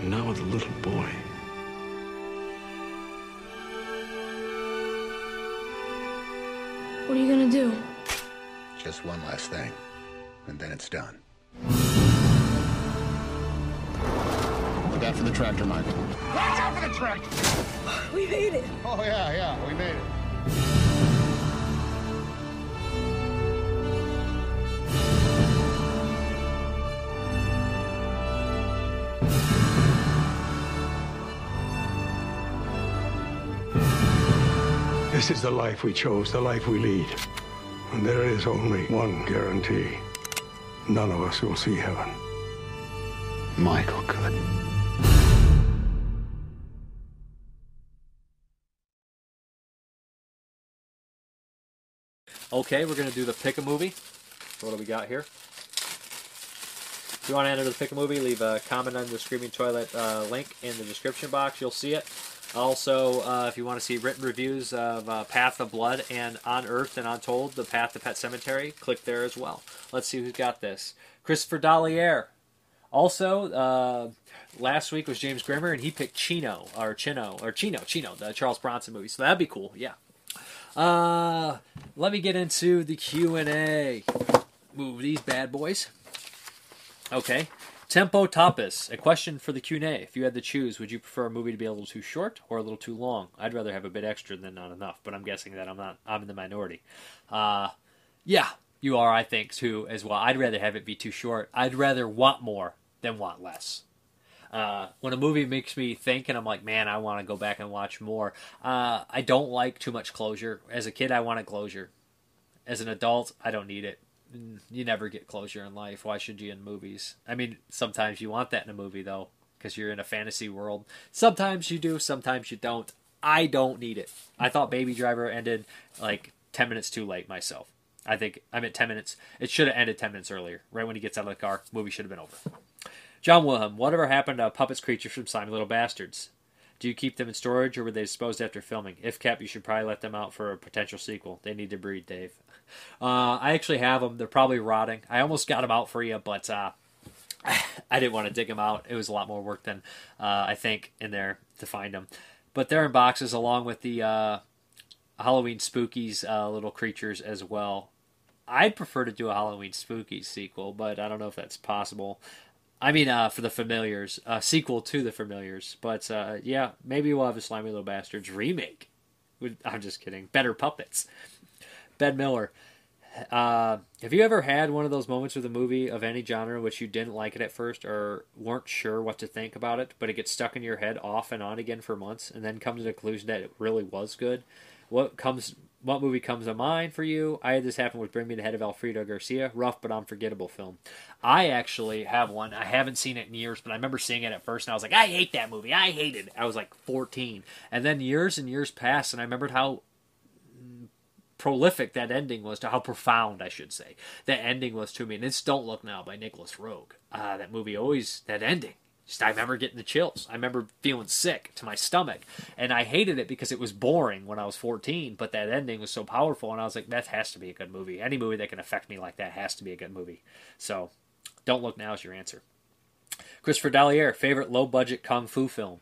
Not with a little boy. What are you gonna do? Just one last thing, and then it's done. Look out for the tractor, Michael. Look out for the tractor! We made it! Oh, yeah, yeah, we made it. This is the life we chose, the life we lead. And there is only one guarantee. None of us will see heaven. Michael could. Okay, we're going to do the pick a movie. What do we got here? If you want to enter the pick a movie, leave a comment on the Screaming Toilet uh, link in the description box. You'll see it. Also, uh, if you want to see written reviews of uh, Path of Blood and Unearthed and Untold, The Path to Pet Cemetery, click there as well. Let's see who's got this. Christopher Dollier. Also, uh, last week was James Grimmer, and he picked Chino, or Chino, or Chino, Chino, the Charles Bronson movie. So that'd be cool, yeah. Uh, let me get into the Q and A. Move these bad boys. Okay. Tempo Tapas, a question for the Q and A. If you had to choose, would you prefer a movie to be a little too short or a little too long? I'd rather have a bit extra than not enough, but I'm guessing that I'm not. I'm in the minority. Uh, yeah, you are, I think, too, as well. I'd rather have it be too short. I'd rather want more than want less. Uh, when a movie makes me think and I'm like, man, I want to go back and watch more, uh, I don't like too much closure. As a kid, I wanted closure. As an adult, I don't need it. You never get closure in life. Why should you in movies? I mean, sometimes you want that in a movie, though, because you're in a fantasy world. Sometimes you do, sometimes you don't. I don't need it. I thought Baby Driver ended, like, ten minutes too late myself. I think I'm at ten minutes. It should have ended ten minutes earlier. Right when he gets out of the car, movie should have been over. John Wilhelm, whatever happened to Puppets Creatures from Slimy Little Bastards? Do you keep them in storage, or were they disposed after filming? If kept, you should probably let them out for a potential sequel. They need to breed, Dave. Uh, I actually have them. They're probably rotting. I almost got them out for you, but uh, I didn't want to dig them out. It was a lot more work than uh, I think in there to find them. But they're in boxes along with the uh, Halloween Spookies uh, little creatures as well. I'd prefer to do a Halloween Spookies sequel, but I don't know if that's possible. I mean, uh, for The Familiars, a uh, sequel to The Familiars. But, uh, yeah, maybe we'll have a Slimy Little Bastards remake. I'm just kidding. Better puppets. Ben Miller, uh, have you ever had one of those moments with a movie of any genre in which you didn't like it at first or weren't sure what to think about it, but it gets stuck in your head off and on again for months and then comes to the conclusion that it really was good? What comes... What movie comes to mind for you? I had this happen with Bring Me the Head of Alfredo Garcia. Rough but unforgettable film. I actually have one. I haven't seen it in years, but I remember seeing it at first, and I was like, I hate that movie. I hated it. I was like fourteen. And then years and years passed, and I remembered how prolific that ending was, to how profound, I should say, that ending was to me. And it's Don't Look Now by Nicholas Roeg. Ah, that movie always, that ending. Just I remember getting the chills. I remember feeling sick to my stomach. And I hated it because it was boring when I was fourteen, but that ending was so powerful, and I was like, that has to be a good movie. Any movie that can affect me like that has to be a good movie. So Don't Look Now is your answer. Christopher Dallier, favorite low-budget kung fu film.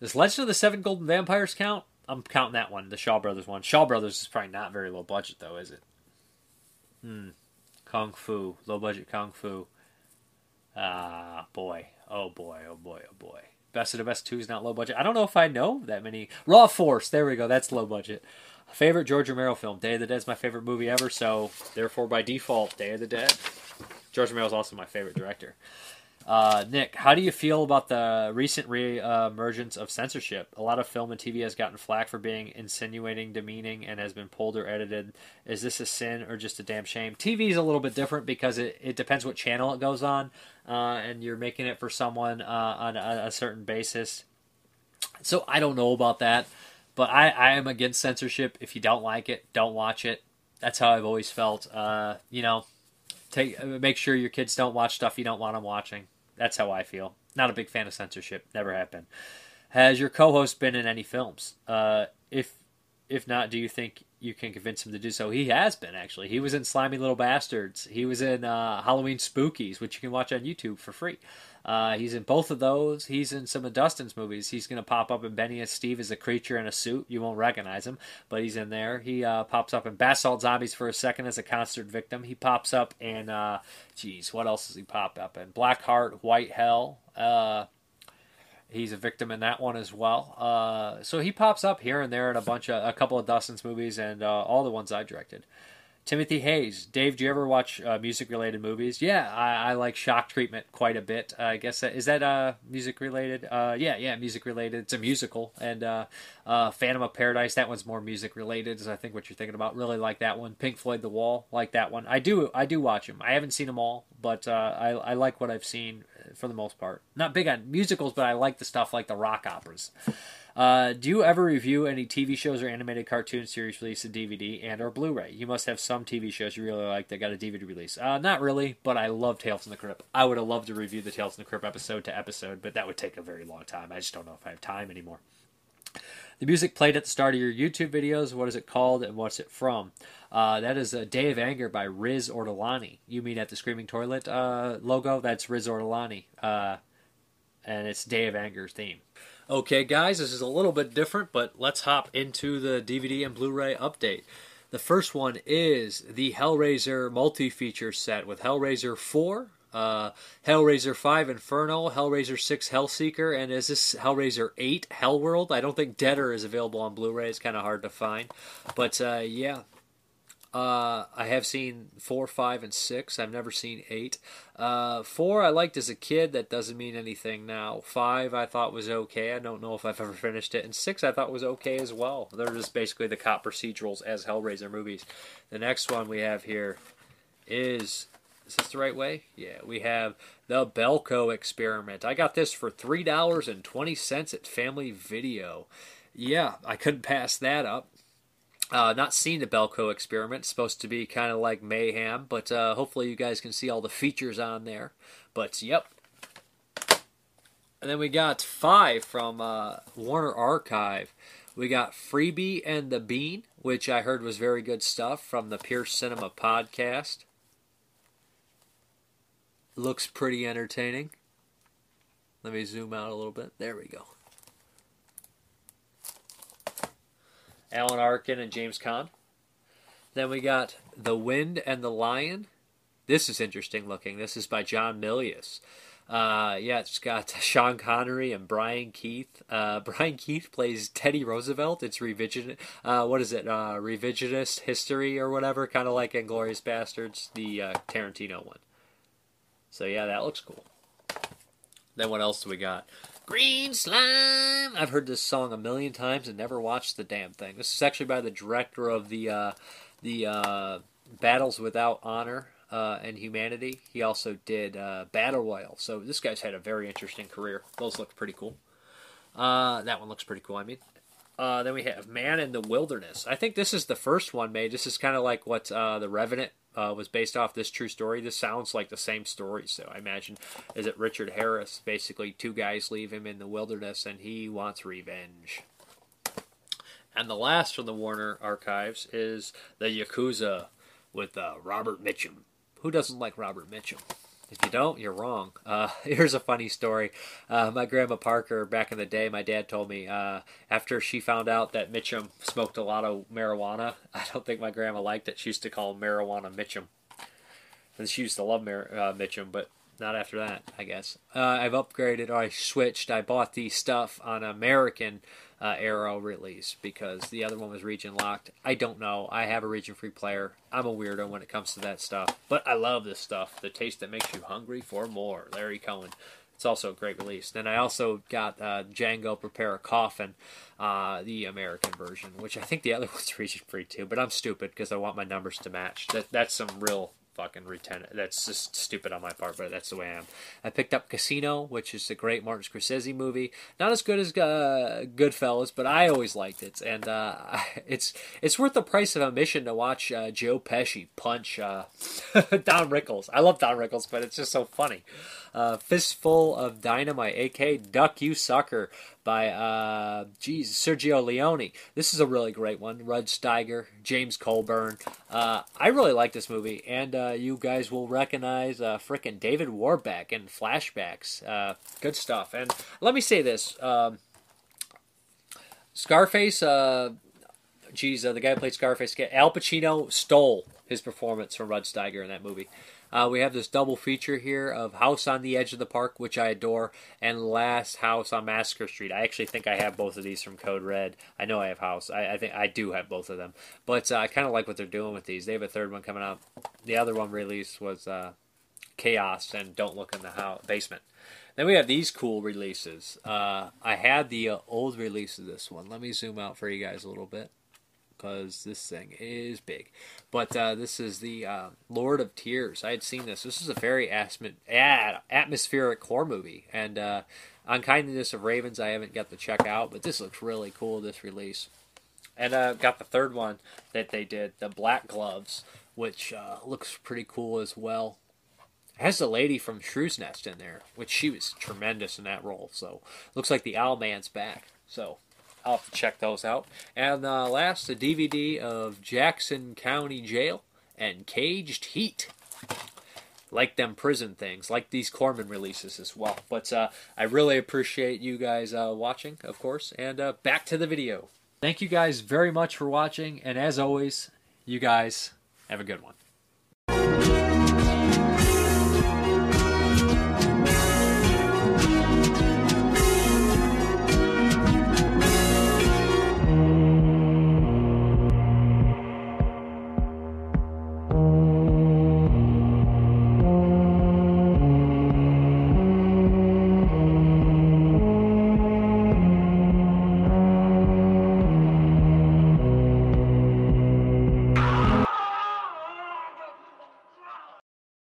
Does Legend of the Seven Golden Vampires count? I'm counting that one, the Shaw Brothers one. Shaw Brothers is probably not very low-budget, though, is it? Hmm. Kung fu. Low-budget kung fu. Ah, boy. Oh, boy. Oh, boy. Oh, boy. Best of the Best two is not low-budget. I don't know if I know that many. Raw Force. There we go. That's low-budget. Favorite George Romero film. Day of the Dead is my favorite movie ever, so therefore, by default, Day of the Dead. George Romero is also my favorite director. Uh, Nick, how do you feel about the recent re-emergence of censorship? A lot of film and T V has gotten flack for being insinuating, demeaning, and has been pulled or edited. Is this a sin or just a damn shame? T V is a little bit different because it, it depends what channel it goes on, uh, and you're making it for someone uh, on a, a certain basis. So I don't know about that, but I, I am against censorship. If you don't like it, don't watch it. That's how I've always felt. Uh, you know, take make sure your kids don't watch stuff you don't want them watching. That's how I feel. Not a big fan of censorship. Never have been. Has your co-host been in any films? Uh, if if not, do you think you can convince him to do so? He has been, actually. He was in Slimy Little Bastards. He was in uh, Halloween Spookies, which you can watch on YouTube for free. Uh, he's in both of those. He's in some of Dustin's movies. He's going to pop up in Benny and Steve as a creature in a suit. You won't recognize him, but he's in there. He uh, pops up in Basalt Zombies for a second as a concert victim. He pops up in, uh, geez, what else does he pop up in? Blackheart, White Hell. Uh, he's a victim in that one as well. Uh, so he pops up here and there in a bunch of, a couple of Dustin's movies and uh, all the ones I directed. Timothy Hayes. Dave, do you ever watch uh, music-related movies? Yeah, I, I like Shock Treatment quite a bit. Uh, I guess that, is that uh, music-related? Uh, yeah, yeah, music-related. It's a musical. And uh, uh, Phantom of Paradise, that one's more music-related, is I think what you're thinking about. Really like that one. Pink Floyd The Wall, like that one. I do I do watch them. I haven't seen them all, but uh, I, I like what I've seen for the most part. Not big on musicals, but I like the stuff like the rock operas. Uh, do you ever review any T V shows or animated cartoon series released to D V D and or Blu-ray? You must have some T V shows you really like that got a D V D release. Uh, not really, but I love Tales from the Crypt. I would have loved to review the Tales from the Crypt episode to episode, but that would take a very long time. I just don't know if I have time anymore. The music played at the start of your YouTube videos, what is it called and what's it from? Uh, that is a Day of Anger by Riz Ortolani. You mean at the Screaming Toilet uh, logo? That's Riz Ortolani, uh, and it's Day of Anger theme. Okay, guys, this is a little bit different, but let's hop into the D V D and Blu-ray update. The first one is the Hellraiser multi-feature set with Hellraiser four, uh, Hellraiser five Inferno, Hellraiser six Hellseeker, and is this Hellraiser eight Hellworld? I don't think Deader is available on Blu-ray. It's kind of hard to find, but uh, yeah. Uh, I have seen four, five, and six. I've never seen eight. Uh, four I liked as a kid. That doesn't mean anything now. Five I thought was okay. I don't know if I've ever finished it. And six I thought was okay as well. They're just basically the cop procedurals as Hellraiser movies. The next one we have here is... Is this the right way? Yeah, we have The Belko Experiment. I got this for three dollars and twenty cents at Family Video. Yeah, I couldn't pass that up. Uh, not seen the Belko Experiment. It's supposed to be kind of like Mayhem, but uh, hopefully you guys can see all the features on there. But, yep. And then we got five from uh, Warner Archive. We got Freebie and the Bean, which I heard was very good stuff from the Pierce Cinema podcast. Looks pretty entertaining. Let me zoom out a little bit. There we go. Alan Arkin and James Caan. Then we got The Wind and the Lion. This is interesting looking. This is by John Milius. Uh, yeah, it's got Sean Connery and Brian Keith. Uh, Brian Keith plays Teddy Roosevelt. It's revisionist. Uh, what is it? Uh, revisionist history or whatever, kind of like Inglourious Bastards, the uh, Tarantino one. So yeah, that looks cool. Then what else do we got? Green Slime! I've heard this song a million times and never watched the damn thing. This is actually by the director of the uh, the uh, Battles Without Honor uh, and Humanity. He also did uh, Battle Royale. So this guy's had a very interesting career. Those look pretty cool. Uh, that one looks pretty cool, I mean. Uh, then we have Man in the Wilderness. I think this is the first one made. This is kind of like what uh, The Revenant uh, was based off this true story. This sounds like the same story, so I imagine is it Richard Harris? Basically, two guys leave him in the wilderness, and he wants revenge. And the last from the Warner archives is the Yakuza with uh, Robert Mitchum. Who doesn't like Robert Mitchum? If you don't, you're wrong. Uh, here's a funny story. Uh, my Grandma Parker, back in the day, my dad told me, uh, after she found out that Mitchum smoked a lot of marijuana, I don't think my grandma liked it. She used to call him Marijuana Mitchum. And she used to love Mar- uh, Mitchum, but not after that, I guess. Uh, I've upgraded, or I switched. I bought the stuff on American uh, Arrow release because the other one was region locked. I don't know. I have a region-free player. I'm a weirdo when it comes to that stuff. But I love this stuff. The taste that makes you hungry for more. Larry Cohen. It's also a great release. Then I also got uh, Django Prepare a Coffin, uh, the American version, which I think the other one's region-free too. But I'm stupid because I want my numbers to match. That That's some real... fucking retentive. That's just stupid on my part, but that's the way I am. I picked up Casino, which is a great Martin Scorsese movie. Not as good as uh, Goodfellas, but I always liked it, and uh, it's it's worth the price of admission to watch uh, Joe Pesci punch uh, Don Rickles. I love Don Rickles, but it's just so funny. Uh, Fistful of Dynamite, aka Duck You Sucker, by uh, geez, Sergio Leone. This is a really great one. Rud Steiger, James Colburn. Uh, I really like this movie, and uh, you guys will recognize uh, frickin' David Warbeck in flashbacks. Uh, good stuff. And let me say this: um, Scarface. Uh, geez, uh, the guy who played Scarface, Al Pacino, stole his performance from Rud Steiger in that movie. Uh, we have this double feature here of House on the Edge of the Park, which I adore, and Last House on Massacre Street. I actually think I have both of these from Code Red. I know I have House. I, I think I do have both of them. But uh, I kind of like what they're doing with these. They have a third one coming out. The other one released was uh, Chaos and Don't Look in the House Basement. Then we have these cool releases. Uh, I had the uh, old release of this one. Let me zoom out for you guys a little bit, because this thing is big. But uh, this is the uh, Lord of Tears. I had seen this. This is a very asm- ad- atmospheric horror movie. And uh, Unkindness of Ravens, I haven't got to check out, but this looks really cool, this release. And I uh, got the third one that they did, the Black Gloves, which uh, looks pretty cool as well. It has the lady from Shrew's Nest in there, which she was tremendous in that role. So looks like the Owl Man's back. So I'll have to check those out. And uh, last, the D V D of Jackson County Jail and Caged Heat. Like them prison things, like these Corman releases as well. But uh, I really appreciate you guys uh, watching, of course. And uh, back to the video. Thank you guys very much for watching. And as always, you guys have a good one.